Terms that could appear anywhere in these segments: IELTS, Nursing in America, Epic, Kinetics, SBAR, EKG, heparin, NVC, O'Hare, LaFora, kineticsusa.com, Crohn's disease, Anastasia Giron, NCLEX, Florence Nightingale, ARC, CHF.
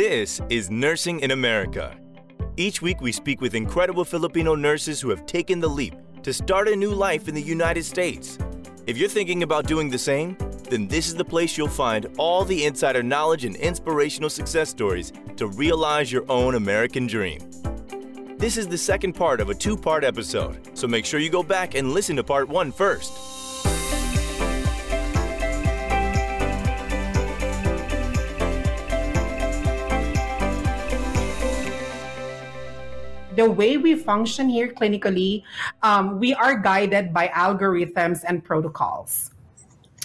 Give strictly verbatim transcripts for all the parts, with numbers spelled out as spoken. This is Nursing in America. Each week we speak with incredible Filipino nurses who have taken the leap to start a new life in the United States. If you're thinking about doing the same, then this is the place you'll find all the insider knowledge and inspirational success stories to realize your own American dream. This is the second part of a two-part episode, so make sure you go back and listen to part one first. The way we function here clinically, um, we are guided by algorithms and protocols.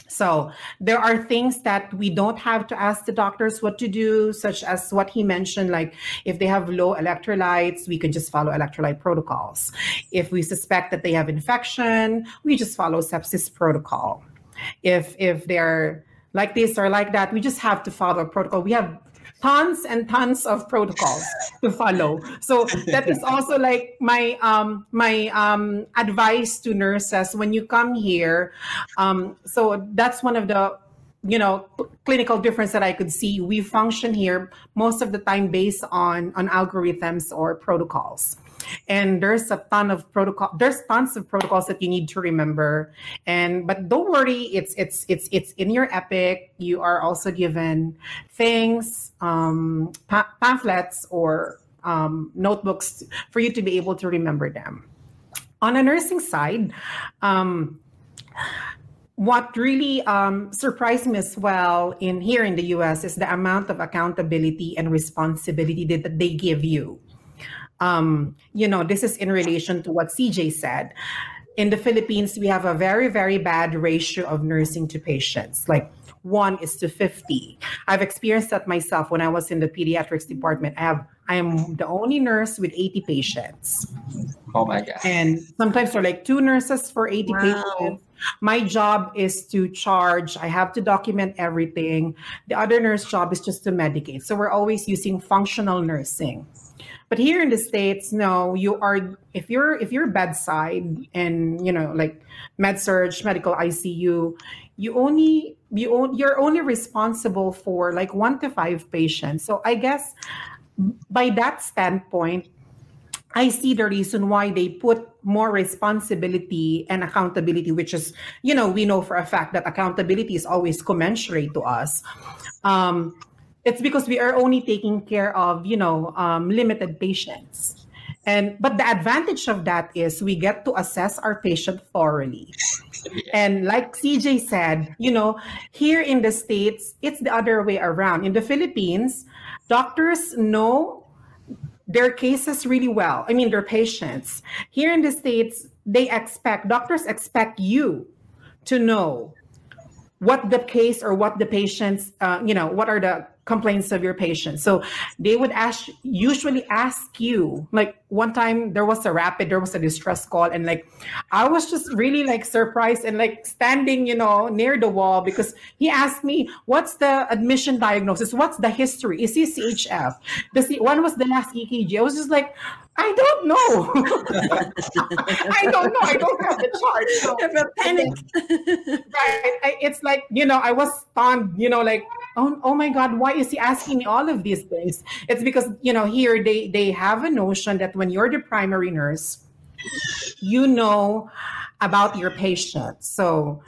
So there are things that we don't have to ask the doctors what to do, such as what he mentioned, like if they have low electrolytes, we can just follow electrolyte protocols. If we suspect that they have infection, we just follow sepsis protocol. If if they're like this or like that, we just have to follow a protocol. We have tons and tons of protocols to follow. So that is also like my um, my um, advice to nurses when you come here. Um, so that's one of the, you know, clinical difference that I could see. We function here most of the time based on, on algorithms or protocols. And there's a ton of protocol. There's tons of protocols that you need to remember. And but don't worry, it's it's it's it's in your Epic. You are also given things, um, pa- pamphlets or um, notebooks for you to be able to remember them. On a nursing side, um, what really um, surprised me as well in here in the U S is the amount of accountability and responsibility that, that they give you. Um, you know, this is in relation to what C J said. In the Philippines, we have a very, very bad ratio of nursing to patients, like one is to fifty. I've experienced that myself when I was in the pediatrics department. I have, I am the only nurse with eighty patients. Oh my God. And sometimes there are like two nurses for eighty wow. patients. My job is to charge. I have to document everything. The other nurse's job is just to medicate. So we're always using functional nursing. But here in the States, no, you are, if you're, if you're bedside and, you know, like med surge, medical I C U, you only, you only, you're only responsible for like one to five patients. So I guess by that standpoint, I see the reason why they put more responsibility and accountability, which is, you know, we know for a fact that accountability is always commensurate to us. Um, It's because we are only taking care of, you know, um, limited patients. And but the advantage of that is we get to assess our patient thoroughly. And like C J said, you know, here in the States, it's the other way around. In the Philippines, doctors know their cases really well. I mean, their patients. Here in the States, they expect, doctors expect you to know what the case or what the patients, uh, you know, what are the complaints of your patient. So they would ask, usually ask you, like one time there was a rapid, there was a distress call. And like, I was just really like surprised and like standing, you know, near the wall because he asked me, what's the admission diagnosis? What's the history? Is he C H F? Does he, when was the last E K G? I was just like, I don't know. I don't know. I don't have the chart. So. I have a panic. Right. I, it's like, you know, I was stunned, you know, like, oh, oh my God, why is he asking me all of these things? It's because, you know, here they, they have a notion that when you're the primary nurse, you know about your patient. So,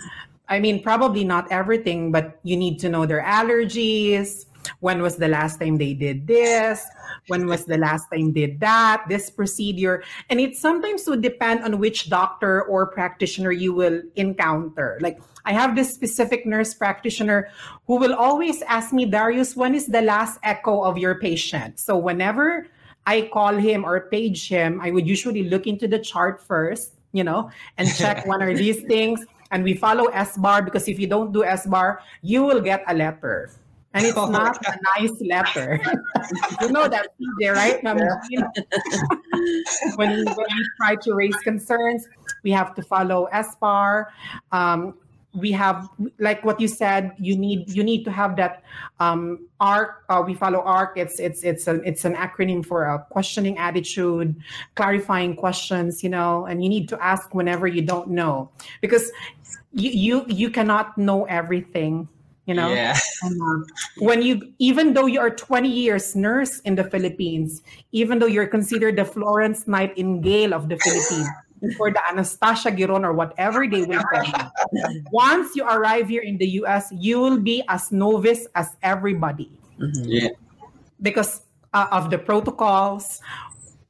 I mean, probably not everything, but you need to know their allergies. When was the last time they did this? When was the last time they did that, this procedure? And it sometimes would depend on which doctor or practitioner you will encounter. Like I have this specific nurse practitioner who will always ask me, Darius, when is the last echo of your patient? So whenever I call him or page him, I would usually look into the chart first, you know, and check one or these things. And we follow S B A R because if you don't do S B A R, you will get a letter. And it's oh not a nice letter. You know that, C J, right? Yeah. when, when we try to raise concerns, we have to follow S B A R. Um, we have, like what you said, you need you need to have that um, A R C. Uh, we follow A R C. It's it's it's an it's an acronym for a questioning attitude, clarifying questions. You know, and you need to ask whenever you don't know because you you you cannot know everything. you know? Yeah. Um, when you, even though you are twenty years nurse in the Philippines, even though you're considered the Florence Nightingale of the Philippines, or the Anastasia Giron or whatever they will call you, once you arrive here in the U S, you will be as novice as everybody. Mm-hmm. Yeah. Because uh, of the protocols,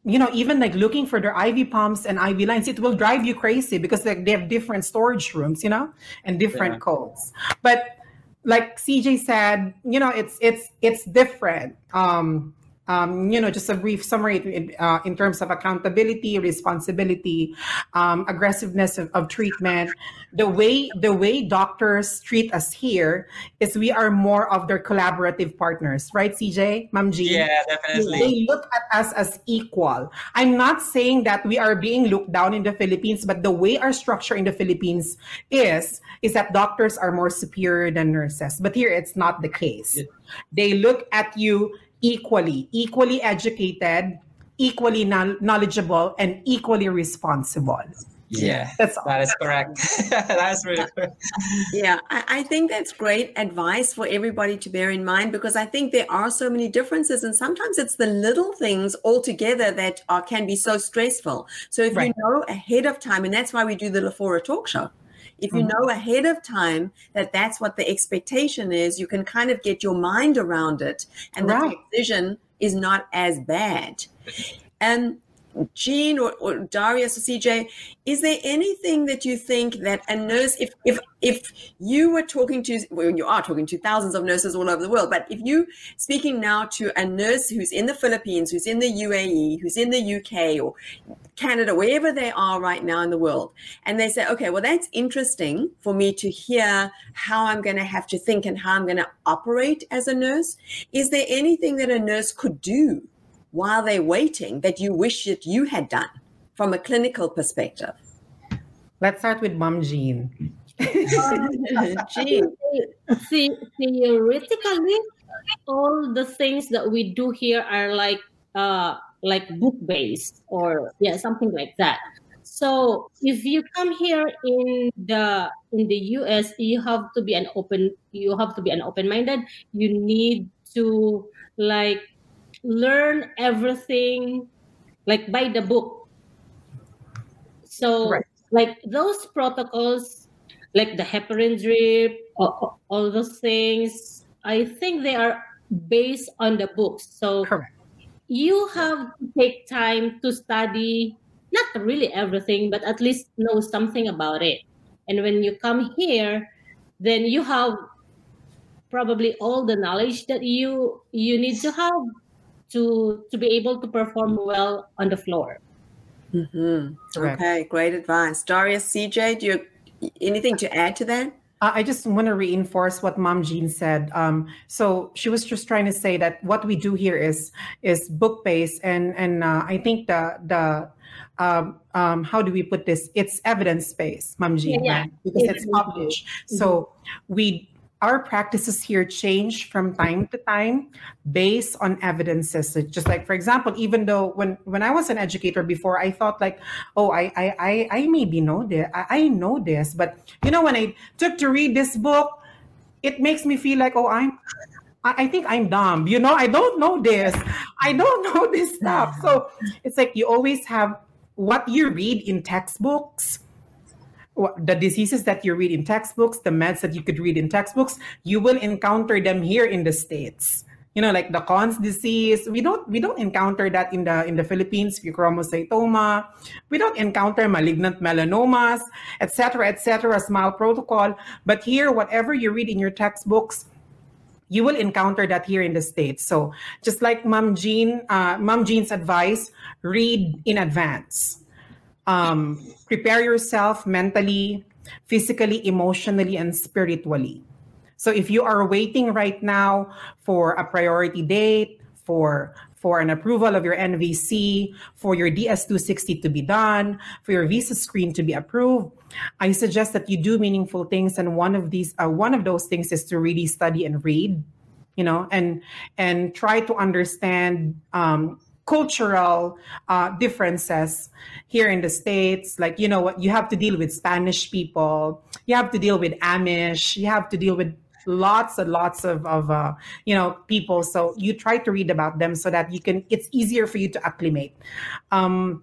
you know, even like looking for their I V pumps and I V lines, it will drive you crazy because like they have different storage rooms, you know, and different yeah. codes. But like C J said, you know, it's it's it's different. Um, um, you know, just a brief summary in, uh, in terms of accountability, responsibility, um, aggressiveness of, of treatment. The way the way doctors treat us here is we are more of their collaborative partners, right, C J, Ma'am G? Yeah, definitely. They look at us as equal. I'm not saying that we are being looked down in the Philippines, but the way our structure in the Philippines is, is that doctors are more superior than nurses. But here, it's not the case. Yeah. They look at you equally, equally educated, equally knowledgeable, and equally responsible. Yeah, that's all. That is correct. That is really correct. Yeah, I, I think that's great advice for everybody to bear in mind, because I think there are so many differences, and sometimes it's the little things altogether that are, can be so stressful. So if right. you know ahead of time, and that's why we do the LaFora talk show. If you know ahead of time that that's what the expectation is, you can kind of get your mind around it, and right. the decision is not as bad. And Jean or, or Darius or C J, is there anything that you think that a nurse, if if if you were talking to, well, you are talking to thousands of nurses all over the world, but if you speaking now to a nurse who's in the Philippines, who's in the U A E, who's in the U K or Canada, wherever they are right now in the world, and they say, okay, well, that's interesting for me to hear how I'm going to have to think and how I'm going to operate as a nurse. Is there anything that a nurse could do while they're waiting that you wish that you had done from a clinical perspective? Let's start with Mom Jean. Jean. See, theoretically, all the things that we do here are like uh, like book-based or yeah, something like that. So if you come here in the in the U S, you have to be an open you have to be an open-minded. You need to like learn everything like by the book. So right. like those protocols, like the heparin drip, all, all those things, I think they are based on the books. So correct. You have to take time to study, not really everything, but at least know something about it. And when you come here, then you have probably all the knowledge that you you need to have to to be able to perform well on the floor. Mm-hmm. Okay, great advice. Darius, C J, do you have anything to add to that? Uh, I just want to reinforce what Mom Jean said. Um, so she was just trying to say that what we do here is is book-based, and and uh, I think the the um, um, how do we put this? It's evidence-based, Mom Jean, yeah, right? Because yeah. it's published. Mm-hmm. So we. Our practices here change from time to time based on evidences. So just like, for example, even though when, when I was an educator before, I thought like, oh, I I I, I maybe know this, I, I know this, but you know, when I took to read this book, it makes me feel like, oh, I'm, I, I think I'm dumb. You know, I don't know this. I don't know this stuff. So it's like you always have what you read in textbooks. The diseases that you read in textbooks, the meds that you could read in textbooks, you will encounter them here in the States. You know, like the Crohn's disease, we don't we don't encounter that in the in the Philippines. Fuchromocytoma, we don't encounter malignant melanomas, et cetera, et cetera. Smile protocol, but here, whatever you read in your textbooks, you will encounter that here in the States. So, just like Mom Jean, uh, Mom Jean's advice: read in advance. Um, prepare yourself mentally, physically, emotionally, and spiritually. So if you are waiting right now for a priority date, for for an approval of your N V C, for your D S two sixty to be done, for your visa screen to be approved, I suggest that you do meaningful things. And one of these, uh, one of those things is to really study and read, you know, and and try to understand um, cultural uh, differences here in the States. Like, you know what, you have to deal with Spanish people, you have to deal with Amish, you have to deal with lots and lots of, of uh, you know, people. So you try to read about them so that you can, it's easier for you to acclimate. Um,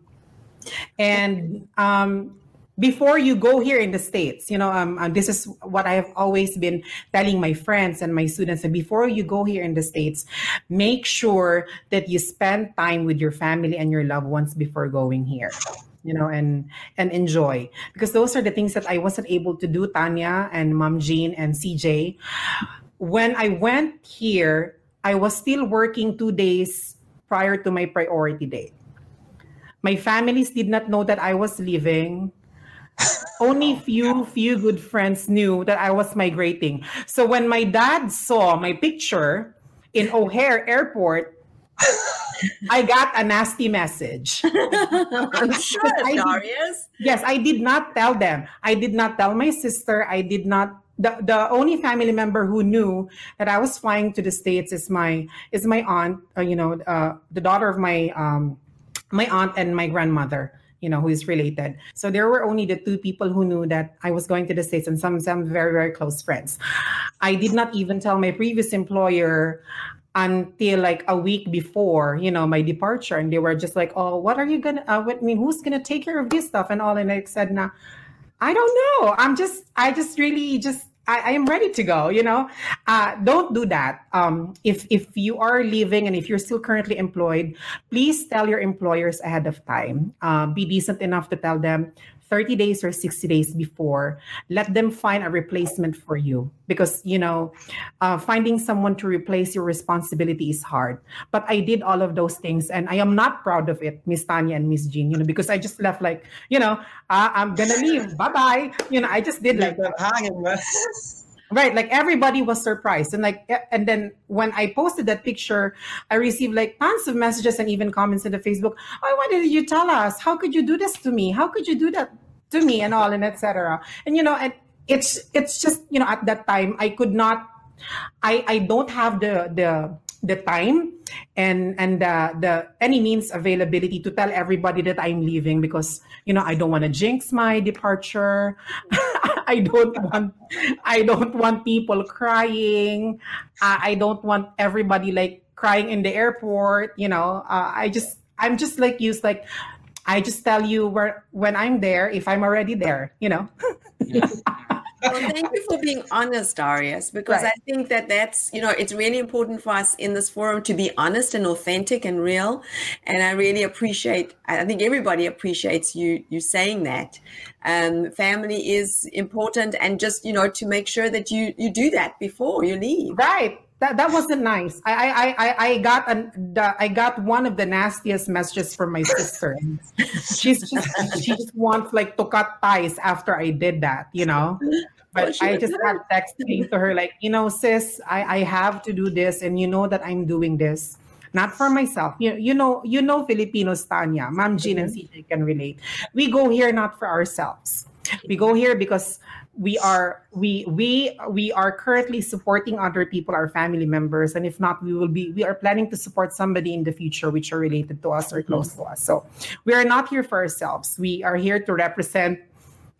and um, before you go here in the States, you know, um, um, this is what I have always been telling my friends and my students. And before you go here in the States, make sure that you spend time with your family and your loved ones before going here. You know, and and enjoy, because those are the things that I wasn't able to do, Tanya and Mom Jean and C J. When I went here, I was still working two days prior to my priority date. My families did not know that I was leaving. Only few, few good friends knew that I was migrating. So when my dad saw my picture in O'Hare Airport, I got a nasty message. I'm sure, I Darius. Did, yes, I did not tell them. I did not tell my sister. I did not. The, the only family member who knew that I was flying to the States is my is my aunt. Uh, you know, uh, the daughter of my um, my aunt and my grandmother. You know, who is related. So there were only the two people who knew that I was going to the States, and some some very very close friends. I did not even tell my previous employer until like a week before, you know, my departure, and they were just like, "Oh, what are you gonna? Uh, what, I mean, who's gonna take care of this stuff and all?" And I said, "Nah, I don't know. I'm just, I just really just, I am ready to go. You know, uh, don't do that. Um, if if you are leaving and if you're still currently employed, please tell your employers ahead of time. Uh, be decent enough to tell them thirty days or sixty days before. Let them find a replacement for you, because, you know, uh, finding someone to replace your responsibility is hard. But I did all of those things, and I am not proud of it, Miss Tanya and Miss Jean, you know, because I just left like, you know, uh, I'm gonna leave, bye-bye. You know, I just did like that. Right, like everybody was surprised, and like, and then when I posted that picture, I received like tons of messages and even comments in the Facebook. Oh, why didn't you tell us? How could you do this to me? How could you do that to me? And all, and et cetera. And you know, and it's it's just, you know, at that time I could not, I I don't have the the the time and and uh, the any means availability to tell everybody that I'm leaving, because, you know, I don't want to jinx my departure. I don't want, I don't want people crying. Uh, I don't want everybody like crying in the airport. You know, uh, I just, I'm just like used, like, I just tell you where, when I'm there, if I'm already there, you know. Yes. Well, thank you for being honest, Darius, because right. I think that that's, you know, it's really important for us in this forum to be honest and authentic and real. And I really appreciate, I think everybody appreciates you you saying that. Um, family is important, and just, you know, to make sure that you, you do that before you leave. Right. That that wasn't nice. I I I, I got an, the, I got one of the nastiest messages from my sister. She's just, she just wants like to cut ties after I did that, you know. But I just had text saying to her like, you know, sis, I, I have to do this, and you know that I'm doing this not for myself. You you know you know Filipinos, Tanya, Ma'am Jean, and C J can relate. We go here not for ourselves. We go here because we are we we we are currently supporting other people, our family members, and if not, we will be we are planning to support somebody in the future which are related to us or close mm-hmm. to us. So we are not here for ourselves. We are here to represent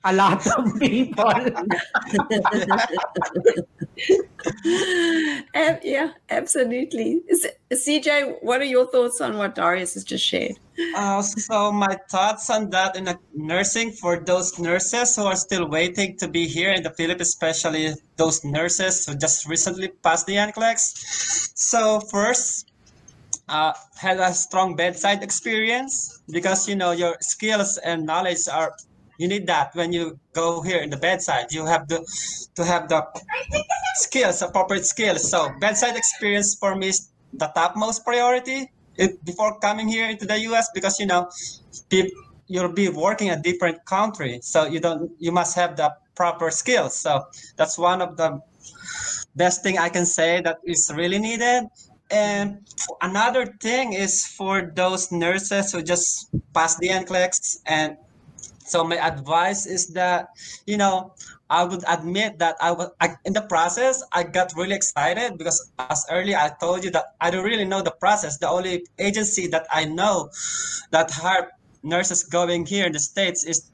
a lot of people. um, yeah, absolutely. C J, what are your thoughts on what Darius has just shared? Uh, so my thoughts on that in nursing, for those nurses who are still waiting to be here in the Philippines, especially those nurses who just recently passed the N C L E X. So first, uh, had a strong bedside experience, because, you know, your skills and knowledge are, you need that when you go here in the bedside. You have to, to have the skills, appropriate skills. So bedside experience for me is the topmost priority it, before coming here into the U S, because, you know, be, you'll be working in a different country. So you don't, you must have the proper skills. So that's one of the best thing I can say that is really needed. And another thing is for those nurses who just passed the N C L E X, and so my advice is that, you know, I would admit that I was I, in the process, I got really excited, because as early I told you that I don't really know the process. The only agency that I know that hire nurses going here in the States is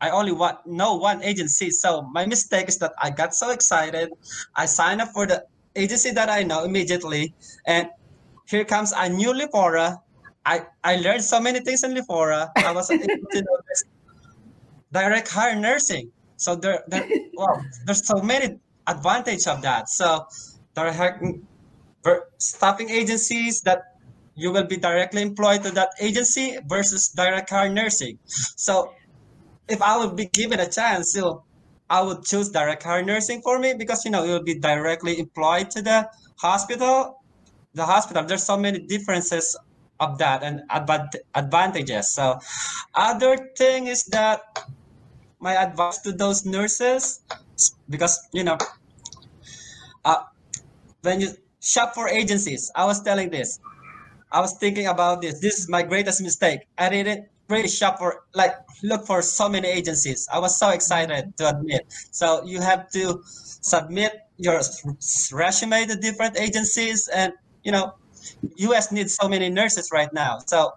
I only want know one agency. So my mistake is that I got so excited. I signed up for the agency that I know immediately. And here comes a new LaFora. I, I learned so many things in LaFora. I was able to know this. Direct hire nursing. So there, there well, there's so many advantages of that. So direct staffing agencies that you will be directly employed to that agency versus direct hire nursing. So if I would be given a chance, so I would choose direct hire nursing for me because, you know, you'll be directly employed to the hospital. The hospital, there's so many differences of that and advantages. So other thing is that my advice to those nurses, because, you know, uh, when you shop for agencies, I was telling this, I was thinking about this. This is my greatest mistake. I didn't really shop for, like, look for so many agencies. I was so excited to admit. So you have to submit your resume to different agencies, and, you know, U S needs so many nurses right now. So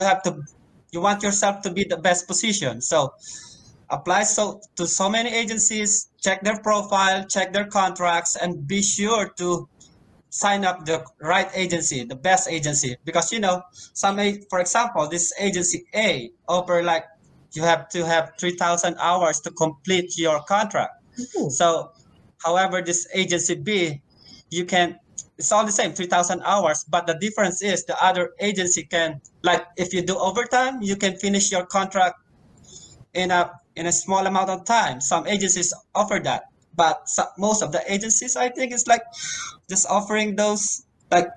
you have to, you want yourself to be the best position. So apply so to so many agencies, check their profile, check their contracts, and be sure to sign up the right agency, the best agency. Because, you know, some, for example, this agency A offer, like, you have to have three thousand hours to complete your contract. Ooh. So however, this agency B, you can, it's all the same, three thousand hours, but the difference is the other agency can, like, if you do overtime, you can finish your contract in a in a small amount of time. Some agencies offer that, but some, most of the agencies, I think, is like just offering those, like,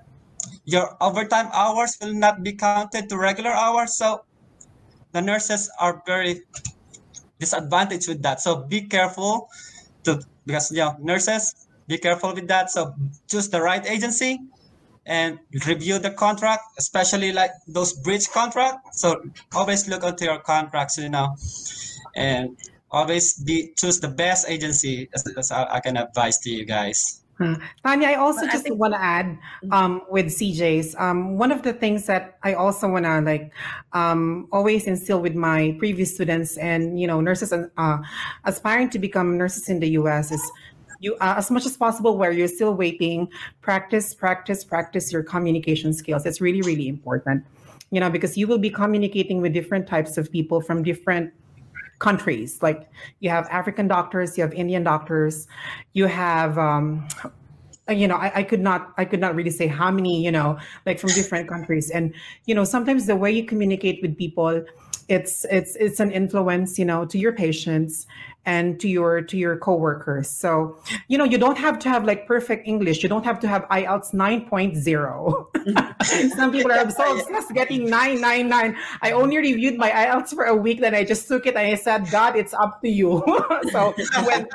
your overtime hours will not be counted to regular hours. So the nurses are very disadvantaged with that. So be careful to, because, you know, nurses, be careful with that. So choose the right agency and review the contract, especially like those bridge contracts. So always look onto your contracts, you know, and always be choose the best agency. That's how I can advise to you guys. Hmm. Tanya, I also but just think- want to add um, with C Js, um, one of the things that I also want to, like, um, always instill with my previous students and, you know, nurses uh, aspiring to become nurses in the U S is, you, uh, as much as possible, where you're still waiting, practice, practice, practice your communication skills. It's really, really important, you know, because you will be communicating with different types of people from different countries. Like, you have African doctors, you have Indian doctors, you have, um, you know, I, I could not, I could not really say how many, you know, like, from different countries. And, you know, sometimes the way you communicate with people, it's it's it's an influence, you know, to your patients and to your to your coworkers. So, you know, you don't have to have, like, perfect English. You don't have to have I E L T S nine point oh. Some people are so obsessed getting nine nine nine. I only reviewed my I E L T S for a week, then I just took it and I said, God, it's up to you. So when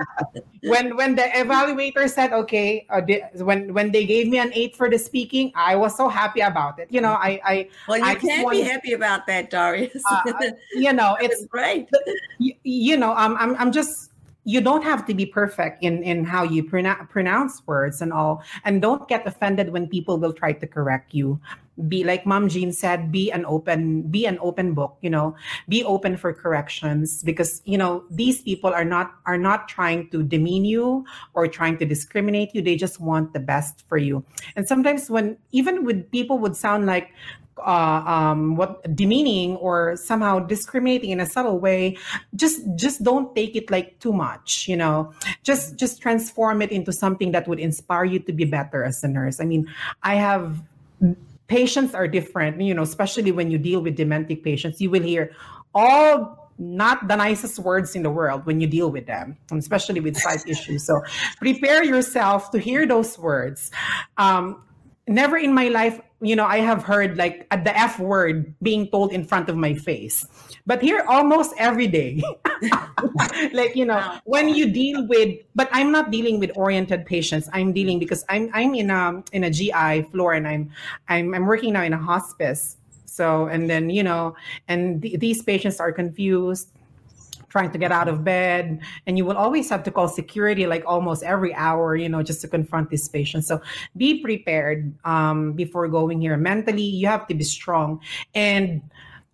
when when the evaluator said, okay, uh, they, when when they gave me an eight for the speaking, I was so happy about it. You know, I I well, you I can't wanted, be happy about that, Darius. Uh, you know, it's great. You, you know, I'm I'm I'm just, you don't have to be perfect in, in how you pronou- pronounce words and all, and don't get offended when people will try to correct you. Be like Mom Jean said, be an open, be an open book, you know, be open for corrections, because, you know, these people are not, are not trying to demean you or trying to discriminate you. They just want the best for you. And sometimes when, even with people would sound like, Uh, um, what demeaning or somehow discriminating in a subtle way, just just don't take it like too much, you know, just just transform it into something that would inspire you to be better as a nurse. I mean, I have patients are different, you know, especially when you deal with dementic patients, you will hear all not the nicest words in the world when you deal with them, and especially with side issues. So prepare yourself to hear those words. Um, never in my life, you know, I have heard like the F word being told in front of my face, but here almost every day. Like, you know, when you deal with, but I'm not dealing with oriented patients. I'm dealing because I'm I'm in a in a G I floor, and I'm I'm I'm working now in a hospice. So, and then, you know, and th- these patients are confused, trying to get out of bed, and you will always have to call security like almost every hour, you know, just to confront this patient. So be prepared um, before going here mentally. You have to be strong. And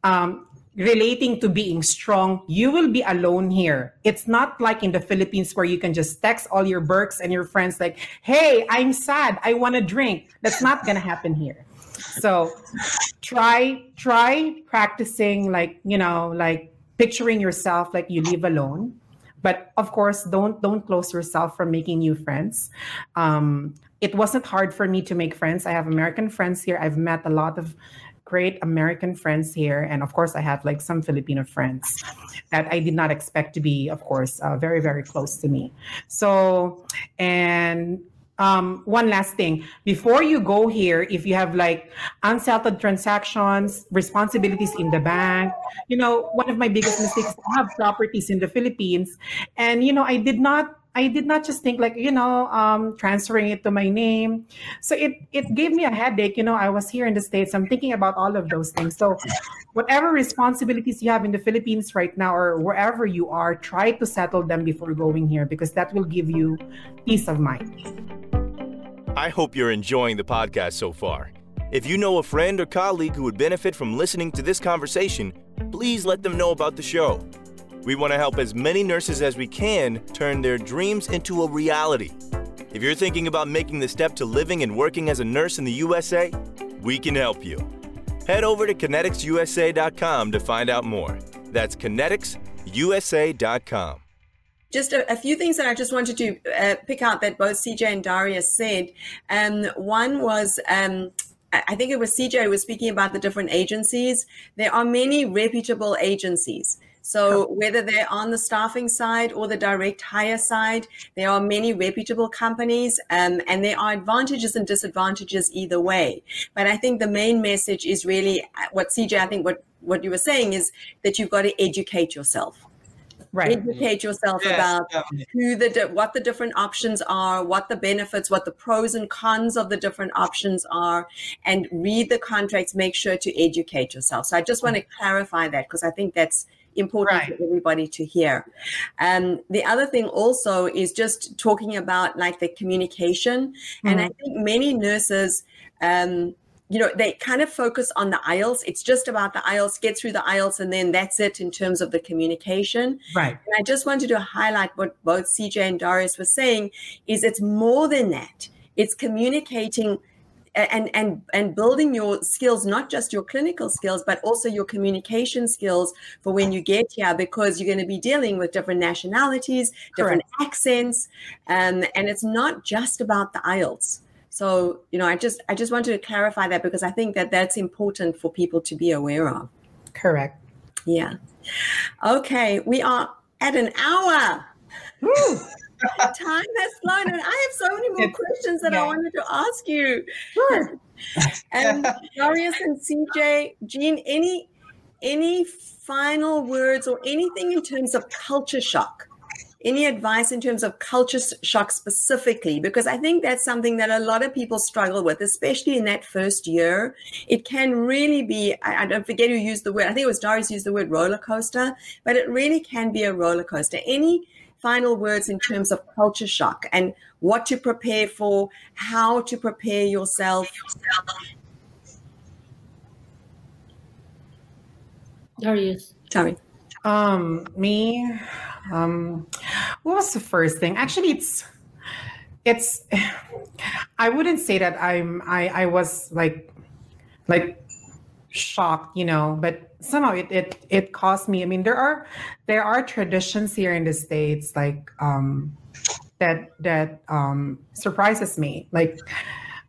um, relating to being strong, you will be alone here. It's not like in the Philippines where you can just text all your Berks and your friends like, hey, I'm sad, I want a drink. That's not going to happen here. So try, try practicing like, you know, like picturing yourself like you live alone. But of course, don't don't close yourself from making new friends. Um, it wasn't hard for me to make friends. I have American friends here. I've met a lot of great American friends here. And of course, I have like some Filipino friends that I did not expect to be, of course, uh, very, very close to me. So, and um, one last thing. Before you go here, if you have like unsettled transactions, responsibilities in the bank, you know, one of my biggest mistakes is I have properties in the Philippines. And, you know, I did not I did not just think like, you know, um, transferring it to my name. So it it gave me a headache. You know, I was here in the States. I'm thinking about all of those things. So whatever responsibilities you have in the Philippines right now or wherever you are, try to settle them before going here because that will give you peace of mind. I hope you're enjoying the podcast so far. If you know a friend or colleague who would benefit from listening to this conversation, please let them know about the show. We want to help as many nurses as we can turn their dreams into a reality. If you're thinking about making the step to living and working as a nurse in the U S A, we can help you. Head over to kinetics u s a dot com to find out more. That's kinetics u s a dot com. Just a, a few things that I just wanted to uh, pick out that both C J and Daria said. Um, one was... Um, I think it was C J who was speaking about the different agencies. There are many reputable agencies. So whether they're on the staffing side or the direct hire side, there are many reputable companies, um, and there are advantages and disadvantages either way. But I think the main message is really what C J, I think what, what you were saying is that you've got to educate yourself. Right. Educate yourself yes, about definitely. who the what the different options are, what the benefits, what the pros and cons of the different options are, and read the contracts. Make sure to educate yourself. So I just want to clarify that because I think that's important right. for everybody to hear. Um, the other thing also is just talking about like the communication, mm-hmm. and I think many nurses. Um, You know, they kind of focus on the I E L T S. It's just about the I E L T S, get through the I E L T S, and then that's it in terms of the communication. Right. And I just wanted to highlight what both C J and Darius were saying is it's more than that. It's communicating and and and building your skills, not just your clinical skills, but also your communication skills for when you get here, because you're going to be dealing with different nationalities, different Correct. accents. Um, and it's not just about the I E L T S. So, you know, I just I just wanted to clarify that because I think that that's important for people to be aware of. Correct. Yeah. Okay. We are at an hour. Woo. Time has flown, and I have so many more it's, questions that yeah. I wanted to ask you. Sure. And Darius and C J, Jean, any any final words or anything in terms of culture shock? Any advice in terms of culture shock specifically? Because I think that's something that a lot of people struggle with, especially in that first year. It can really be, I, I don't forget who used the word, I think it was Doris used the word roller coaster, but it really can be a roller coaster. Any final words in terms of culture shock and what to prepare for, how to prepare yourself? Doris. Sorry. Um, me, um, what was the first thing? Actually, it's, it's, I wouldn't say that I'm, I, I was like, like shocked, you know, but somehow it, it, it caused me. I mean, there are, there are traditions here in the States, like, um, that, that, um, surprises me. Like,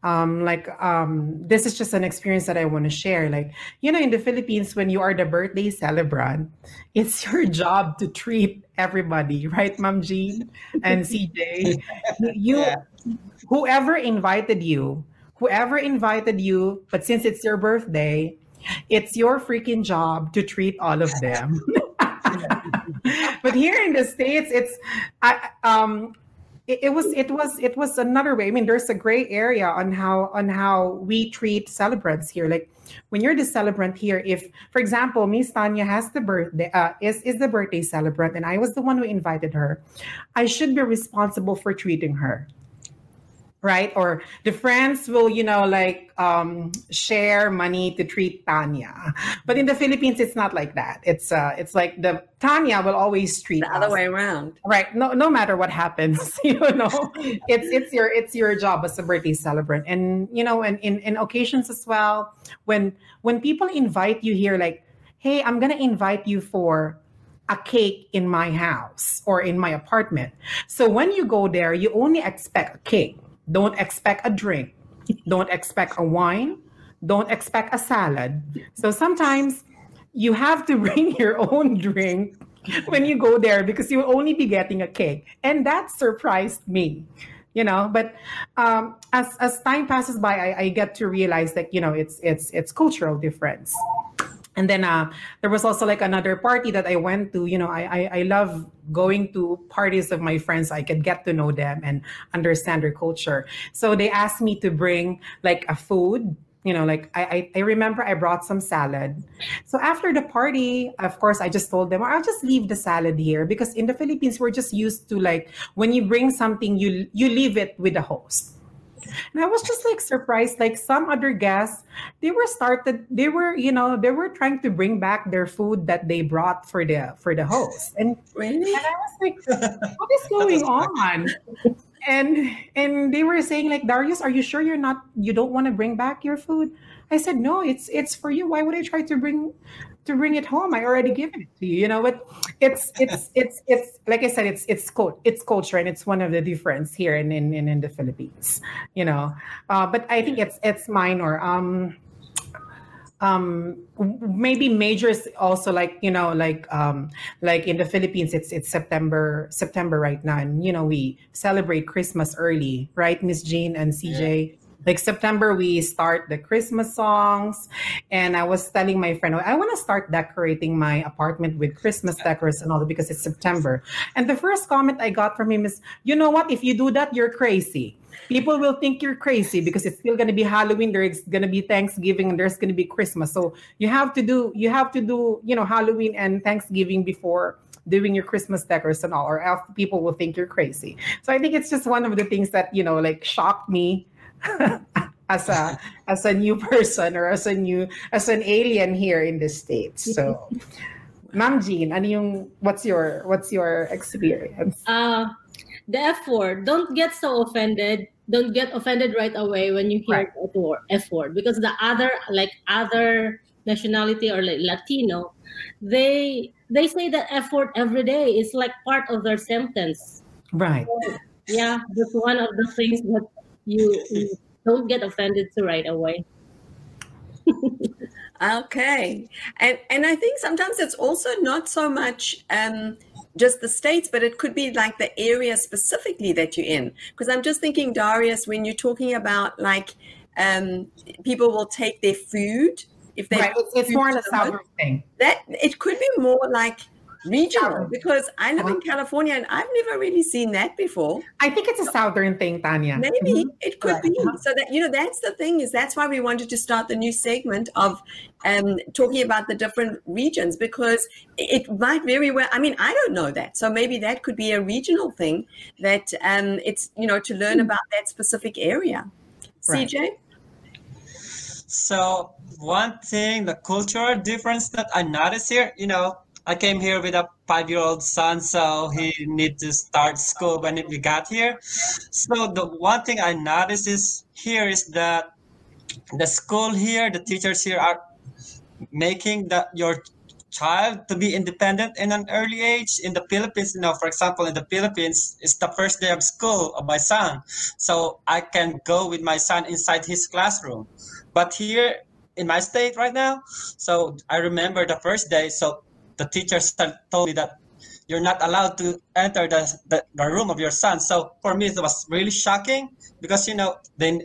Um, like, um, this is just an experience that I want to share. Like, you know, in the Philippines, when you are the birthday celebrant, it's your job to treat everybody, right, Ma'am Jean and C J? You, yeah. whoever invited you, whoever invited you, but since it's your birthday, it's your freaking job to treat all of them. But here in the States, it's, I, um, It, it was it was it was another way. I mean, there's a gray area on how on how we treat celebrants here. Like when you're the celebrant here, if, for example, Miss Tanya has the birthday uh, is is the birthday celebrant, and I was the one who invited her, I should be responsible for treating her. right? Or the friends will, you know, like um, share money to treat Tanya. But in the Philippines, it's not like that. It's uh, it's like the Tanya will always treat the other us. Way around, right? No, no matter what happens, you know, it's it's your it's your job as a birthday celebrant, and you know, and in, in occasions as well, when when people invite you here, like, hey, I'm gonna invite you for a cake in my house or in my apartment. So when you go there, you only expect a cake. Don't expect a drink. Don't expect a wine. Don't expect a salad. So sometimes you have to bring your own drink when you go there because you'll only be getting a cake. And that surprised me, you know. But um, as as time passes by, I, I get to realize that, you know, it's it's it's cultural difference. And then uh, there was also like another party that I went to. You know, I, I I love going to parties of my friends. I could get to know them and understand their culture. So they asked me to bring like a food. You know, like I I, I remember I brought some salad. So after the party, of course, I just told them, I'll just leave the salad here because in the Philippines, we're just used to like when you bring something, you you leave it with the host. And I was just like surprised, like some other guests, they were started, they were, you know, they were trying to bring back their food that they brought for the for the host. And, really? And I was like, what is going on? And and they were saying like, Darius, are you sure you're not, you don't want to bring back your food? I said, no, it's it's for you. Why would I try to bring to bring it home? I already given it to you, you know. But it's it's it's it's like I said, it's it's cult, it's culture, and it's one of the difference here in in, in the Philippines, you know. Uh, but I think it's it's minor. Um, um, maybe major is also like you know like um, like in the Philippines, it's it's September September right now, and you know we celebrate Christmas early, right, Miss Jean and C J. Yeah. Like September, we start the Christmas songs. And I was telling my friend, I want to start decorating my apartment with Christmas decors and all that because it's September. And the first comment I got from him is, you know what? If you do that, you're crazy. People will think you're crazy because it's still going to be Halloween. There's going to be Thanksgiving and there's going to be Christmas. So you have to do, you have to do, you know, Halloween and Thanksgiving before doing your Christmas decors and all, or else people will think you're crazy. So I think it's just one of the things that, you know, like shocked me. as a as a new person or as a new as an alien here in the States. So, Ma'am Jean, ano yung what's your what's your experience? Uh the F word. Don't get so offended. Don't get offended right away when you hear right. the F word because the other like other nationality or like Latino, they they say that F word every day. It's like part of their sentence. Right. So, yeah, that's one of the things that. You, you don't get offended to right away. Okay. And and I think sometimes it's also not so much um, just the states, but it could be like the area specifically that you're in. Because I'm just thinking, Darius, when you're talking about like um, people will take their food. If they right. It's more a southern thing. That, it could be more like regional, because I live in California and I've never really seen that before. I think it's a southern thing, Tanya. Maybe it could right. be. So that you know, that's the thing is that's why we wanted to start the new segment of um, talking about the different regions because it might very well. I mean, I don't know that, so maybe that could be a regional thing that um, it's you know to learn about that specific area. Right. C J. So one thing, the cultural difference that I noticed here, you know. I came here with a five-year-old son, so he needs to start school when we got here. So the one thing I noticed is here is that the school here, the teachers here are making the, your child to be independent in an early age. In the Philippines, you know, for example, in the Philippines, it's the first day of school of my son. So I can go with my son inside his classroom. But here in my state right now, so I remember the first day, so the teacher told me that you're not allowed to enter the, the, the room of your son. So for me, it was really shocking because, you know, then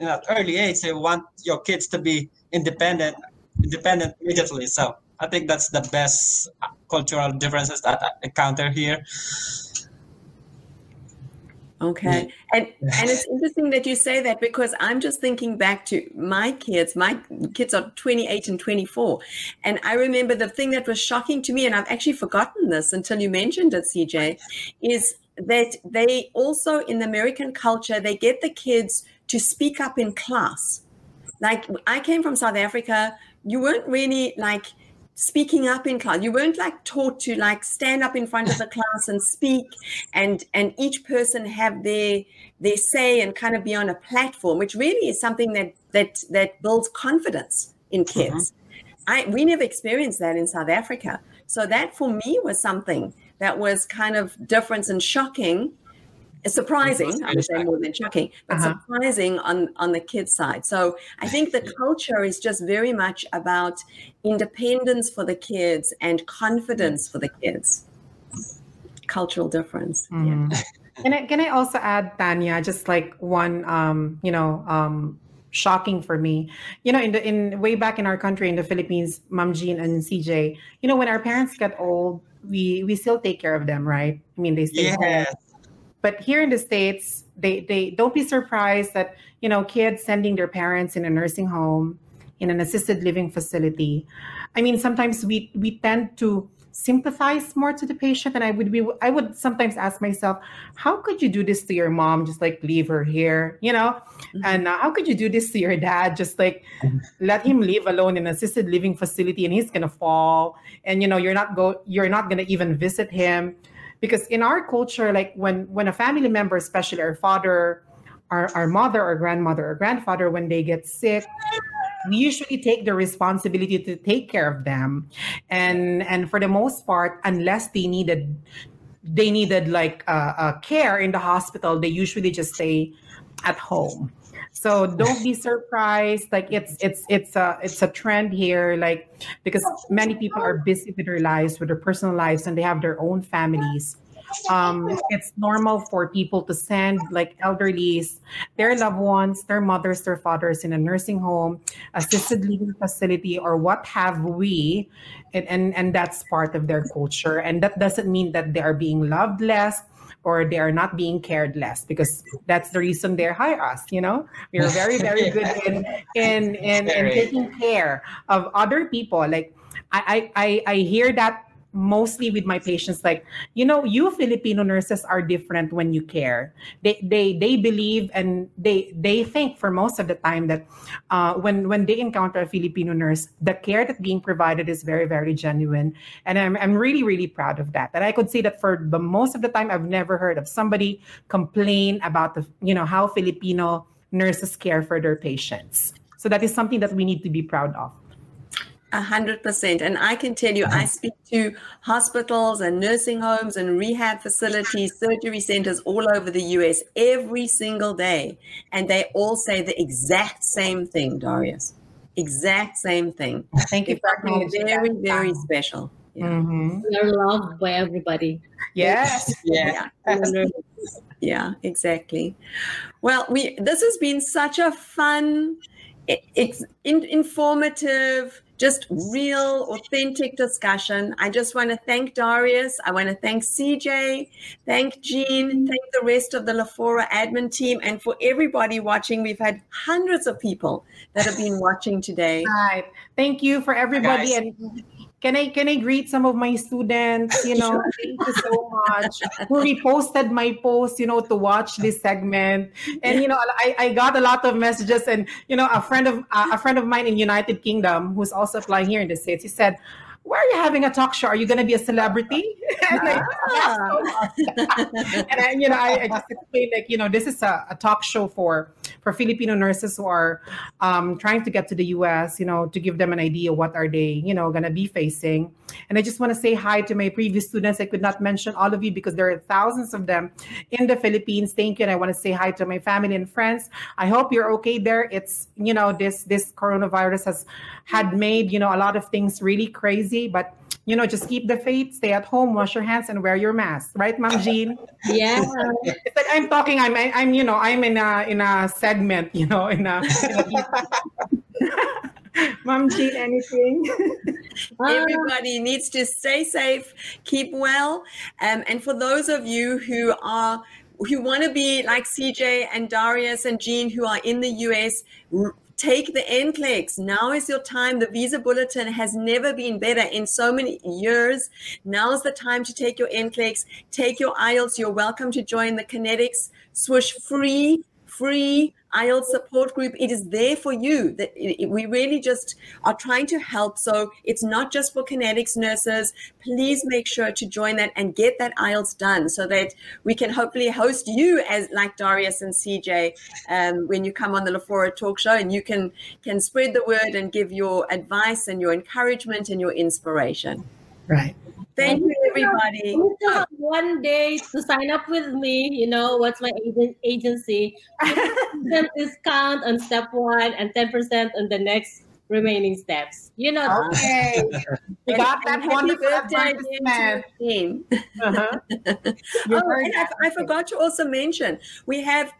you know, at early age, they want your kids to be independent, independent immediately. So I think that's the best cultural differences that I encounter here. Okay. And and it's interesting that you say that because I'm just thinking back to my kids. My kids are twenty-eight and twenty-four. And I remember the thing that was shocking to me, and I've actually forgotten this until you mentioned it, C J, is that they also, in the American culture, they get the kids to speak up in class. Like, I came from South Africa, you weren't really like speaking up in class. You weren't like taught to like stand up in front of the class and speak and and each person have their their say and kind of be on a platform, which really is something that that that builds confidence in kids. Mm-hmm. I we never experienced that in South Africa. So that for me was something that was kind of different and shocking, surprising, I would say more than shocking, but uh-huh. surprising on, on the kids' side. So I think the culture is just very much about independence for the kids and confidence for the kids. Cultural difference. Mm. Yeah. Can I, can I also add, Tanya, just like one, um, you know, um, shocking for me, you know, in the in way back in our country, in the Philippines, Ma'am Jean and C J, you know, when our parents get old, we we still take care of them, right? I mean, they stay yes. home. But here in the States, they they don't be surprised that, you know, kids sending their parents in a nursing home, in an assisted living facility. I mean, sometimes we we tend to sympathize more to the patient, and I would be I would sometimes ask myself, how could you do this to your mom? Just like leave her here, you know? Mm-hmm. And uh, how could you do this to your dad? Just like mm-hmm. let him live alone in an assisted living facility, and he's gonna fall. And you know, you're not go you're not gonna even visit him, because in our culture, like when when a family member, especially our father, our our mother, or grandmother, or grandfather, when they get sick, we usually take the responsibility to take care of them, and and for the most part, unless they needed they needed like uh, uh, care in the hospital, they usually just stay at home. So don't be surprised. Like it's it's it's a it's a trend here. Like because many people are busy with their lives, with their personal lives, and they have their own families. Um, it's normal for people to send like elderlies, their loved ones, their mothers, their fathers in a nursing home, assisted living facility, or what have we, and, and, and that's part of their culture. And that doesn't mean that they are being loved less or they are not being cared less, because that's the reason they hire us, you know? We are very, very good in in, in, in taking care of other people. Like I I, I hear that mostly with my patients, like, you know, you Filipino nurses are different when you care. They they they believe and they they think for most of the time that uh, when when they encounter a Filipino nurse, the care that's being provided is very, very genuine. And I'm I'm really, really proud of that. And I could say that for the most of the time, I've never heard of somebody complain about the, you know, how Filipino nurses care for their patients. So that is something that we need to be proud of. A hundred percent. And I can tell you, I speak to hospitals and nursing homes and rehab facilities, surgery centers all over the U S every single day. And they all say the exact same thing, Darius. Exact same thing. Thank you for being very, very special. Yeah. Mm-hmm. You're loved by everybody. Yes. Yeah. Yeah. Yeah, exactly. Well, we this has been such a fun, it, it's in, informative, just real, authentic discussion. I just want to thank Darius. I want to thank C J, thank Jean, thank the rest of the LaFora admin team, and for everybody watching. We've had hundreds of people that have been watching today. Right. Thank you for everybody. Guys. And can I can I greet some of my students? You know, thank you so much. Who reposted my post, you know, to watch this segment. And you know, I, I got a lot of messages, and you know, a friend of uh, a friend of mine in United Kingdom who's also also applying here in the States, he said, where are you having a talk show? Are you going to be a celebrity? And, ah. I, yes. And I, you know, I, I just explained, like, you know, this is a, a talk show for, for Filipino nurses who are um, trying to get to the U S, you know, to give them an idea what are they, you know, going to be facing. And I just want to say hi to my previous students. I could not mention all of you because there are thousands of them in the Philippines. Thank you. And I want to say hi to my family and friends. I hope you're okay there. It's, you know, this, this coronavirus has had made, you know, a lot of things really crazy. But, you know, just keep the faith, stay at home, wash your hands, and wear your mask. Right, Ma'am Jean? Yeah. It's like I'm talking, I'm, I'm, you know, I'm in a, in a segment, you know, in a... In a Ma'am Jean, anything? Everybody needs to stay safe, keep well. Um, and for those of you who are... who want to be like C J and Darius and Jean, who are in the U S, Take the N C L E X. Now is your time. The visa bulletin has never been better in so many years. Now's the time to take your N C L E X. Take your I E L T S. You're welcome to join the Kinetics Swoosh free, free I E L T S support group. It is there for you. That we really just are trying to help. So it's not just for Kinetics nurses. Please make sure to join that and get that I E L T S done so that we can hopefully host you as like Darius and C J um, when you come on the LaFora talk show, and you can, can spread the word and give your advice and your encouragement and your inspiration. Right. Thank and you, everybody. You have one day to sign up with me. You know, what's my agent, agency? ten percent discount on step one and ten percent on the next remaining steps. You know. Okay. You got and, that and wonderful team. Uh-huh. Oh, and I, I forgot to also mention, we have,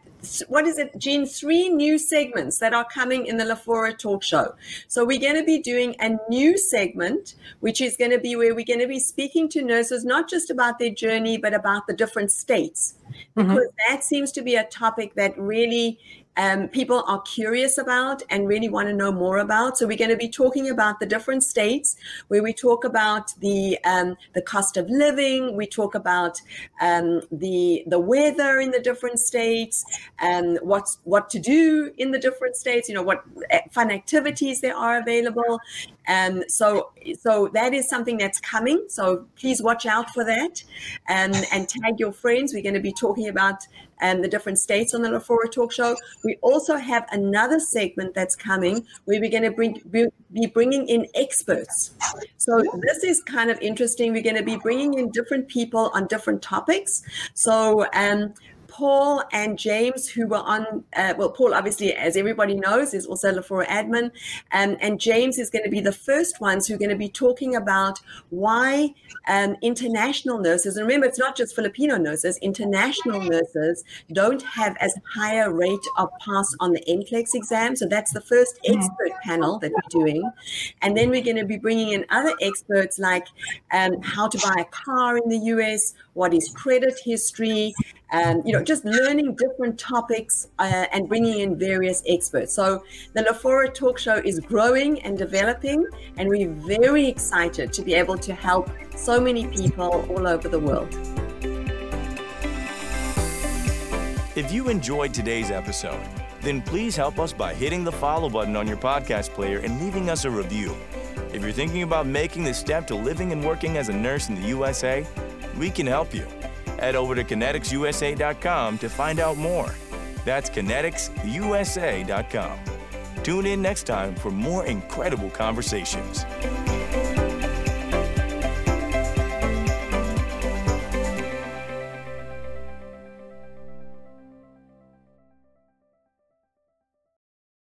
what is it, Jean, three new segments that are coming in the LaFora talk show. So we're going to be doing a new segment, which is going to be where we're going to be speaking to nurses, not just about their journey, but about the different states, because mm-hmm. that seems to be a topic that really um, people are curious about and really want to know more about. So we're going to be talking about the different states, where we talk about the um, the cost of living. We talk about um, the the weather in the different states, and um, what's what to do in the different states. You know, what fun activities there are available. And um, so so that is something that's coming. So please watch out for that, and um, and tag your friends. We're going to be talking about and the different states on the LaFora talk show. We also have another segment that's coming where we're going to bring, be bringing in experts. So this is kind of interesting. We're going to be bringing in different people on different topics. So um, Paul and James, who were on, uh, well, Paul, obviously, as everybody knows, is also LaFora admin. Um, and James is going to be the first ones who are going to be talking about why um, international nurses, and remember, it's not just Filipino nurses, international nurses don't have as high a rate of pass on the N C L E X exam. So that's the first expert panel that we're doing. And then we're going to be bringing in other experts like um, how to buy a car in the U S, what is credit history, Um, you know, just learning different topics uh, and bringing in various experts. So the LaFora talk show is growing and developing, and we're very excited to be able to help so many people all over the world. If you enjoyed today's episode, then please help us by hitting the follow button on your podcast player and leaving us a review. If you're thinking about making the step to living and working as a nurse in the U S A, we can help you. Head over to kinetics u s a dot com to find out more. That's kinetics u s a dot com. Tune in next time for more incredible conversations.